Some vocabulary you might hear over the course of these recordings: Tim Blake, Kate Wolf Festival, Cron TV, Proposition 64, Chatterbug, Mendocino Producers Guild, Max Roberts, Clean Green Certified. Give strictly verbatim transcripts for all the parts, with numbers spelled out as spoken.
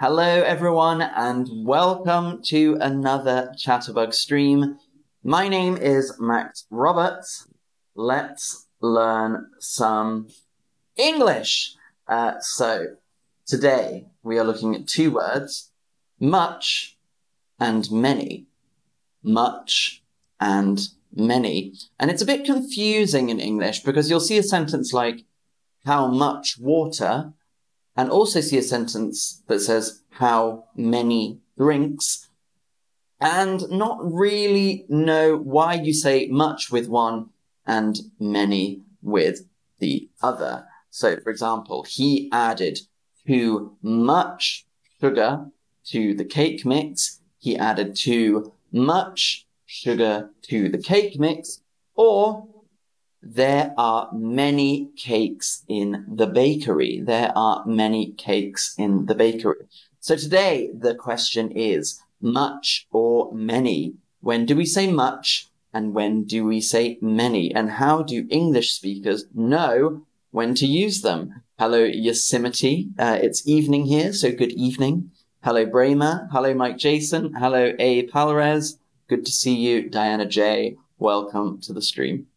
Hello everyone and welcome to another Chatterbug stream. My name is Max Roberts. Let's learn some English. Uh, so today we are looking at two words, much and many. Much and many. And it's a bit confusing in English because you'll see a sentence like how much water, and also see a sentence that says how many drinks, and not really know why you say much with one and many with the other. So, for example, he added too much sugar to the cake mix, he added too much sugar to the cake mix, or there are many cakes in the bakery. There are many cakes in the bakery. So today the question is much or many? When do we say much and when do we say many? And how do English speakers know when to use them? Hello, Yosemite. Uh, it's evening here, so good evening. Hello, Bremer. Hello, Mike Jason. Hello, A. Palres. Good to see you, Diana J. Welcome to the stream.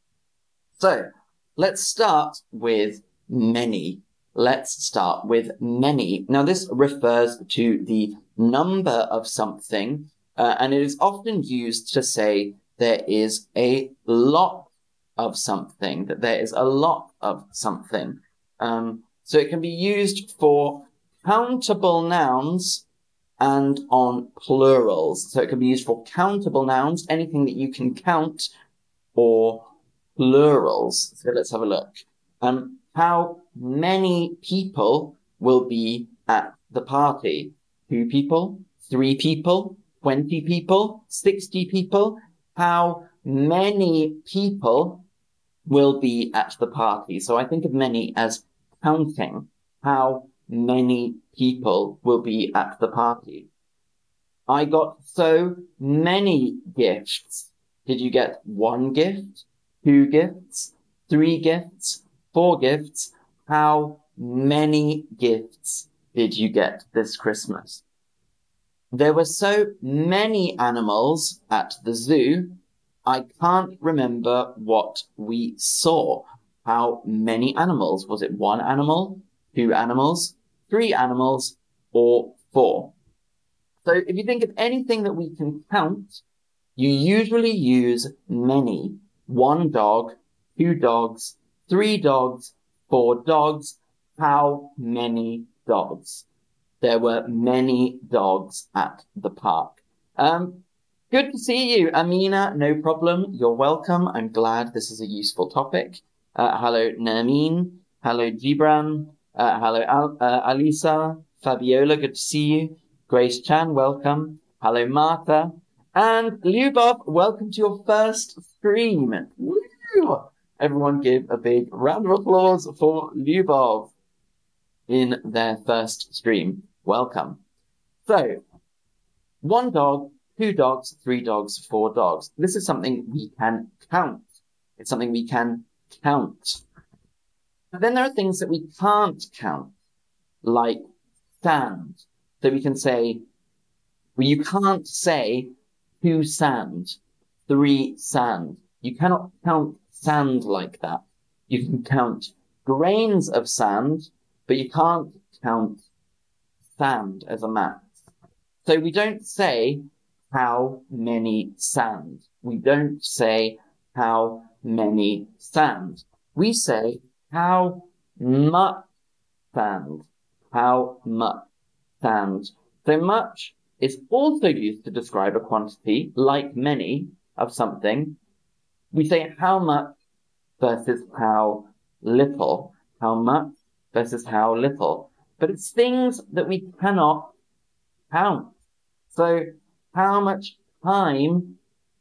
So let's start with many. Let's start with many. Now this refers to the number of something, uh, and it is often used to say there is a lot of something, that there is a lot of something. Um, so it can be used for countable nouns and on plurals. So it can be used for countable nouns, anything that you can count, or plurals. So let's have a look. Um, how many people will be at the party? Two people, three people, twenty people, sixty people. How many people will be at the party? So I think of many as counting. How many people will be at the party? I got so many gifts. Did you get one gift? Two gifts, three gifts, four gifts. How many gifts did you get this Christmas? There were so many animals at the zoo, I can't remember what we saw. How many animals? Was it one animal, two animals, three animals, or four? So if you think of anything that we can count, you usually use many. One dog, two dogs, three dogs, four dogs. How many dogs? There were many dogs at the park. Um, good to see you, Amina. No problem. You're welcome. I'm glad this is a useful topic. Uh, hello, Nermeen. Hello, Gibran. Uh, hello, Al uh, Alisa. Fabiola, good to see you. Grace Chan, welcome. Hello, Martha. And Lyubov, welcome to your first stream. Woo! Everyone give a big round of applause for Lyubov in their first stream. Welcome. So, one dog, two dogs, three dogs, four dogs. This is something we can count. It's something we can count. But then there are things that we can't count, like sand. So we can say, well, you can't say two sand, three sand. You cannot count sand like that. You can count grains of sand, but you can't count sand as a mass. So we don't say how many sand. We don't say how many sand. We say how much sand. How much sand. So much is also used to describe a quantity, like many, of something. We say how much versus how little. How much versus how little. But it's things that we cannot count. So, how much time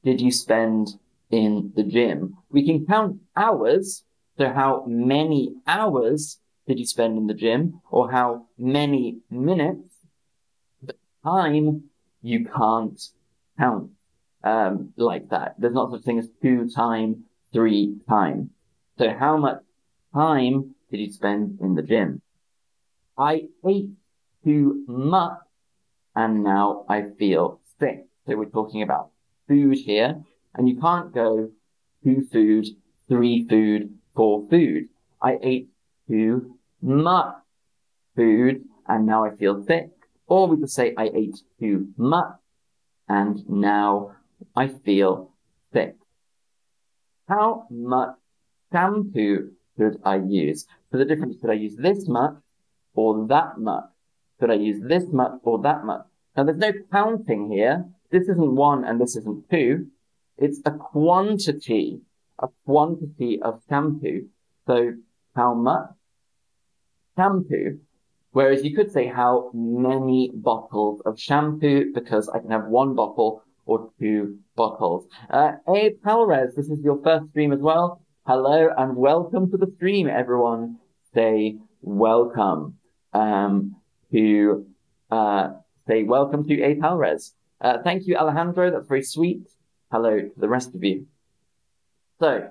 did you spend in the gym? We can count hours, so how many hours did you spend in the gym, or how many minutes. Time you can't count um, like that. There's not such thing as two time, three time. So how much time did you spend in the gym? I ate too much and now I feel sick. So we're talking about food here, and you can't go two food, three food, four food. I ate too much food, and now I feel sick. Or we could say, I ate too much, and now I feel sick. How much shampoo should I use? So the difference, should I use this much or that much? Should I use this much or that much? Now, there's no counting here. This isn't one and this isn't two. It's a quantity, a quantity of shampoo. So how much shampoo? Whereas you could say how many bottles of shampoo, because I can have one bottle or two bottles. Uh, Abe Palrez, this is your first stream as well. Hello and welcome to the stream, everyone. Say welcome um, to uh, say welcome to Abe Palrez. Uh, thank you, Alejandro. That's very sweet. Hello to the rest of you. So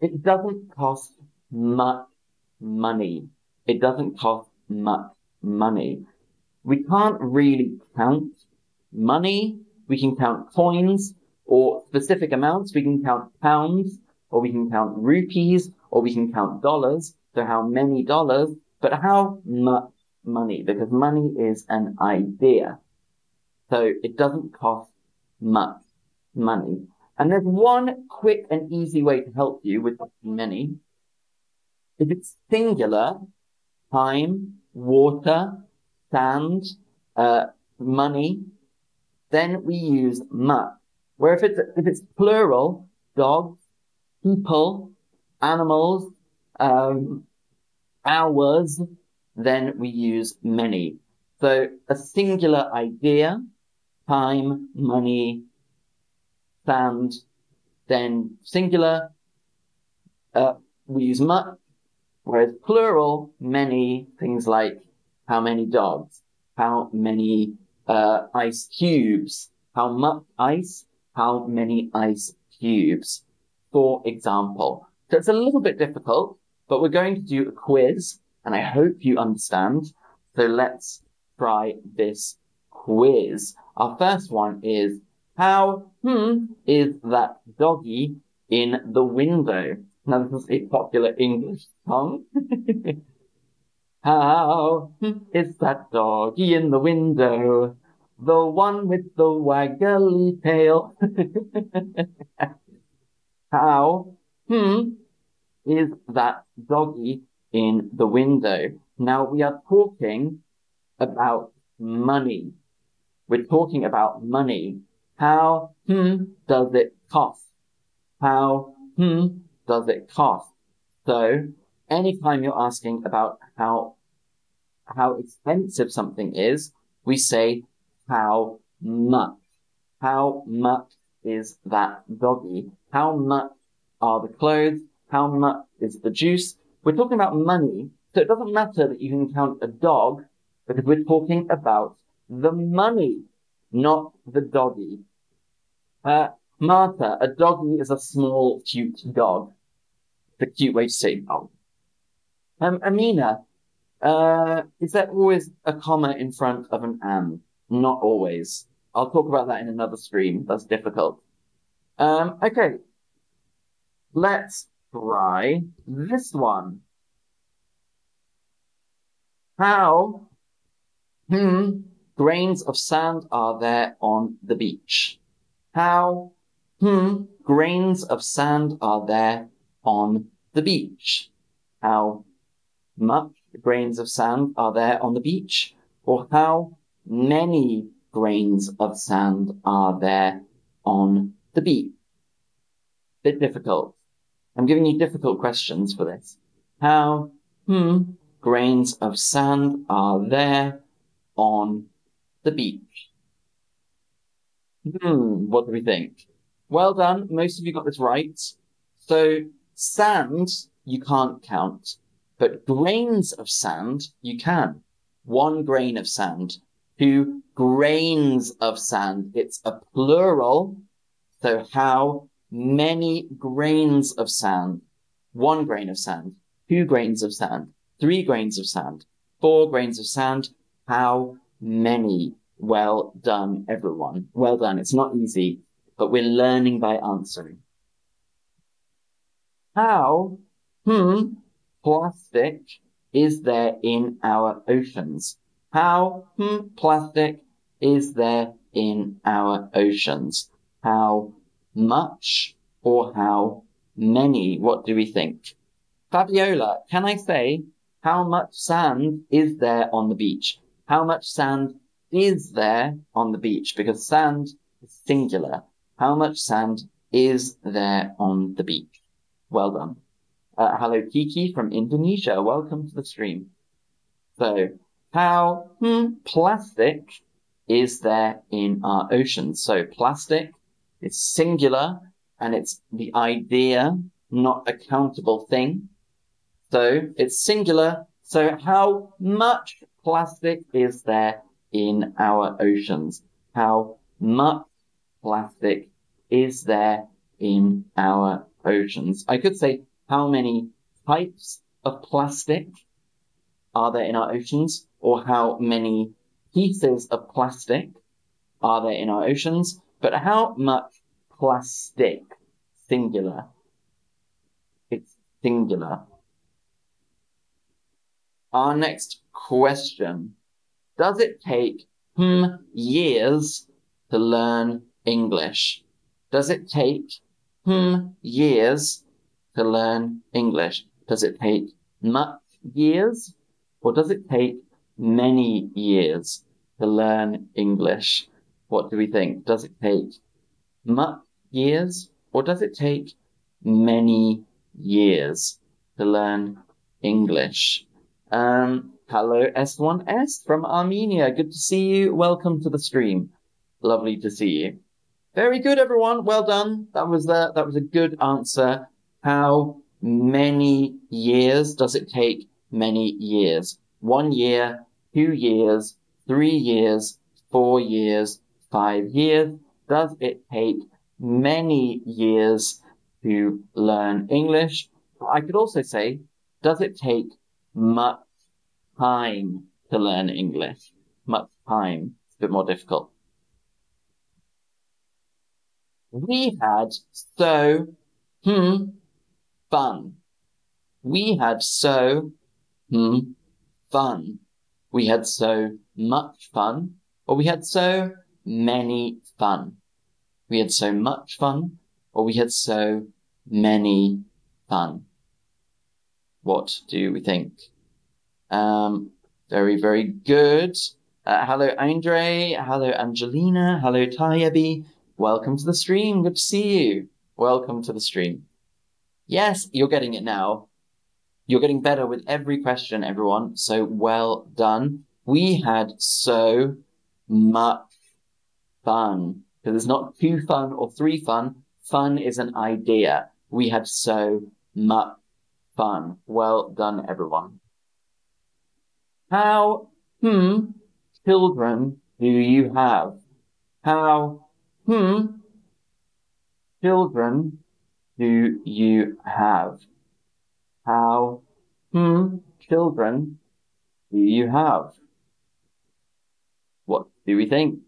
it doesn't cost much money. It doesn't cost much money. We can't really count money. We can count coins or specific amounts. We can count pounds, or we can count rupees, or we can count dollars. So how many dollars, but how much money? Because money is an idea. So it doesn't cost much money. And there's one quick and easy way to help you with many. If it's singular, time, water, sand, uh, money, then we use much. Where if it's, if it's plural, dogs, people, animals, um, hours, then we use many. So a singular idea, time, money, sand, then singular, uh, we use much. Whereas plural, many, things like how many dogs, how many uh, ice cubes, how much ice, how many ice cubes, for example. So it's a little bit difficult, but we're going to do a quiz, and I hope you understand. So let's try this quiz. Our first one is, how hmm is that doggy in the window? Now, this is a popular English song. How is that doggy in the window? The one with the waggly tail. How hmm is that doggy in the window? Now, we are talking about money. We're talking about money. How hmm does it cost? How hmm does it cost? So anytime you're asking about how how expensive something is, we say how much. How much is that doggy? How much are the clothes? How much is the juice? We're talking about money, so it doesn't matter that you can count a dog, because we're talking about the money, not the doggy. Uh, Martha, a doggy is a small, cute dog. The cute way to say dog. Um, Amina, uh, is there always a comma in front of an and? Not always. I'll talk about that in another stream. That's difficult. Um, okay. Let's try this one. How hmm grains of sand are there on the beach? How hmm grains of sand are there on the beach? How much grains of sand are there on the beach? Or how many grains of sand are there on the beach? Bit difficult. I'm giving you difficult questions for this. How hmm grains of sand are there on the beach? Hmm, what do we think? Well done. Most of you got this right. So sand, you can't count, but grains of sand, you can. One grain of sand, two grains of sand. It's a plural. So how many grains of sand? One grain of sand, two grains of sand, three grains of sand, four grains of sand. how many. Well done, everyone. Well done. It's not easy, but we're learning by answering. How, hmm, plastic is there in our oceans? How, hmm, plastic is there in our oceans? How much or how many? What do we think? Fabiola, can I say how much sand is there on the beach? How much sand is there on the beach? Because sand is singular. How much sand is there on the beach? Well done. Uh, hello, Kiki from Indonesia. Welcome to the stream. So, how hmm, plastic is there in our oceans? So, plastic is singular, and it's the idea, not a countable thing. So, it's singular. So, how much plastic is there in our oceans? How much plastic is there in our oceans? I could say how many types of plastic are there in our oceans, or how many pieces of plastic are there in our oceans, but how much plastic, singular. It's singular. Our next question. Does it take hmm, years to learn English? Does it take hmm, years to learn English? Does it take much years, or does it take many years to learn English? What do we think? Does it take much years, or does it take many years to learn English? Um, Hello, S one S from Armenia. Good to see you. Welcome to the stream. Lovely to see you. Very good, everyone. Well done. That was the, that was a good answer. How many years does it take? Many years. One year, two years, three years, four years, five years. Does it take many years to learn English? I could also say, does it take much time to learn English? Much time. It's a bit more difficult. We had so hmm fun. We had so hmm fun. We had so much fun, or we had so many fun. We had so much fun, or we had so many fun. What do we think? Um, very, very good. Uh, hello, Andre. Hello, Angelina. Hello, Tayebi. Welcome to the stream. Good to see you. Welcome to the stream. Yes, you're getting it now. You're getting better with every question, everyone. So well done. We had so much fun. Because it's not two fun or three fun. Fun is an idea. We had so much fun. Well done, everyone. How, hmm, children do you have? How, hmm, children do you have? How, hmm, children do you have? What do we think?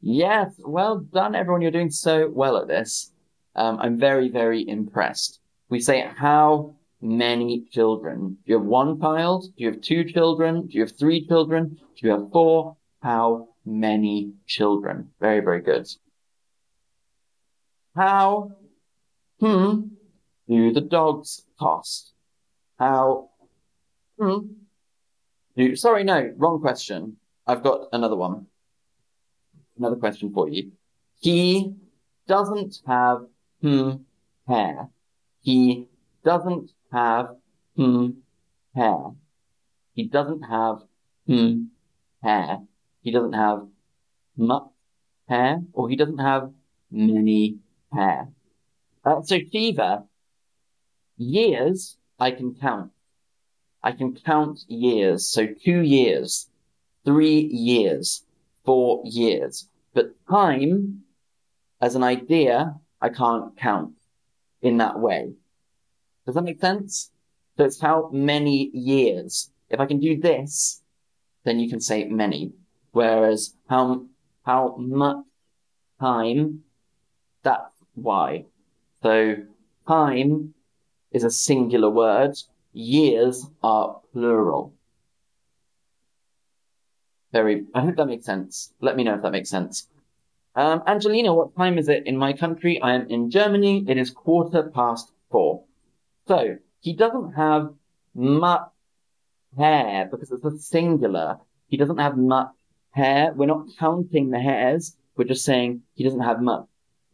Yes, well done, everyone. You're doing so well at this. Um, I'm very, very impressed. We say, how many children? Do you have one child? Do you have two children? Do you have three children? Do you have four? How many children? Very, very good. How, hmm, do the dogs cost? How, hmm, do, sorry, no, wrong question. I've got another one. Another question for you. He doesn't have, hmm, hair. He doesn't have hmm hair. He doesn't have hmm hair. He doesn't have much hair, or he doesn't have many hair. Uh, so Shiva, years I can count. I can count years. So two years, three years, four years. But time, as an idea, I can't count in that way. Does that make sense? So it's how many years. If I can do this, then you can say many. Whereas how how much time, that's why. So time is a singular word. Years are plural. Very. I hope that makes sense. Let me know if that makes sense. Um, Angelina, what time is it in my country? I am in Germany. It is quarter past four. So he doesn't have much hair because it's a singular. He doesn't have much hair. We're not counting the hairs. We're just saying he doesn't have much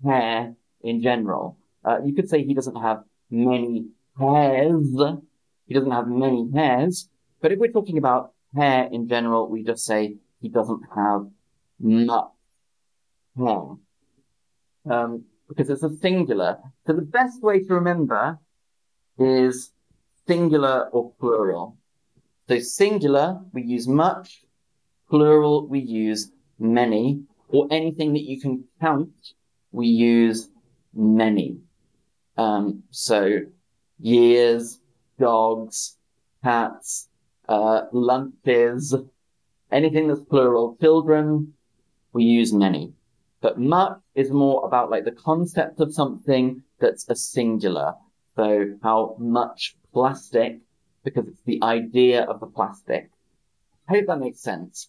hair in general. Uh, you could say he doesn't have many hairs. He doesn't have many hairs. But if we're talking about hair in general, we just say he doesn't have much hair. Um, because it's a singular. So the best way to remember is singular or plural. So singular, we use much. Plural, we use many. Or anything that you can count, we use many. Um, so years, dogs, cats, uh, lunches, anything that's plural, children, we use many. But much is more about like the concept of something that's a singular. So how much plastic, because it's the idea of the plastic. I hope that makes sense.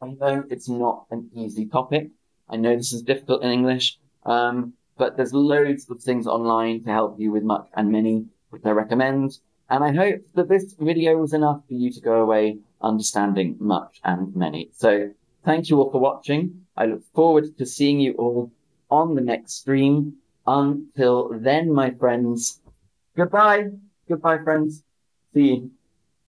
I know it's not an easy topic. I know this is difficult in English, um, but there's loads of things online to help you with much and many, which I recommend. And I hope that this video was enough for you to go away understanding much and many. So thank you all for watching. I look forward to seeing you all on the next stream. Until then, my friends, goodbye. Goodbye, friends. See you.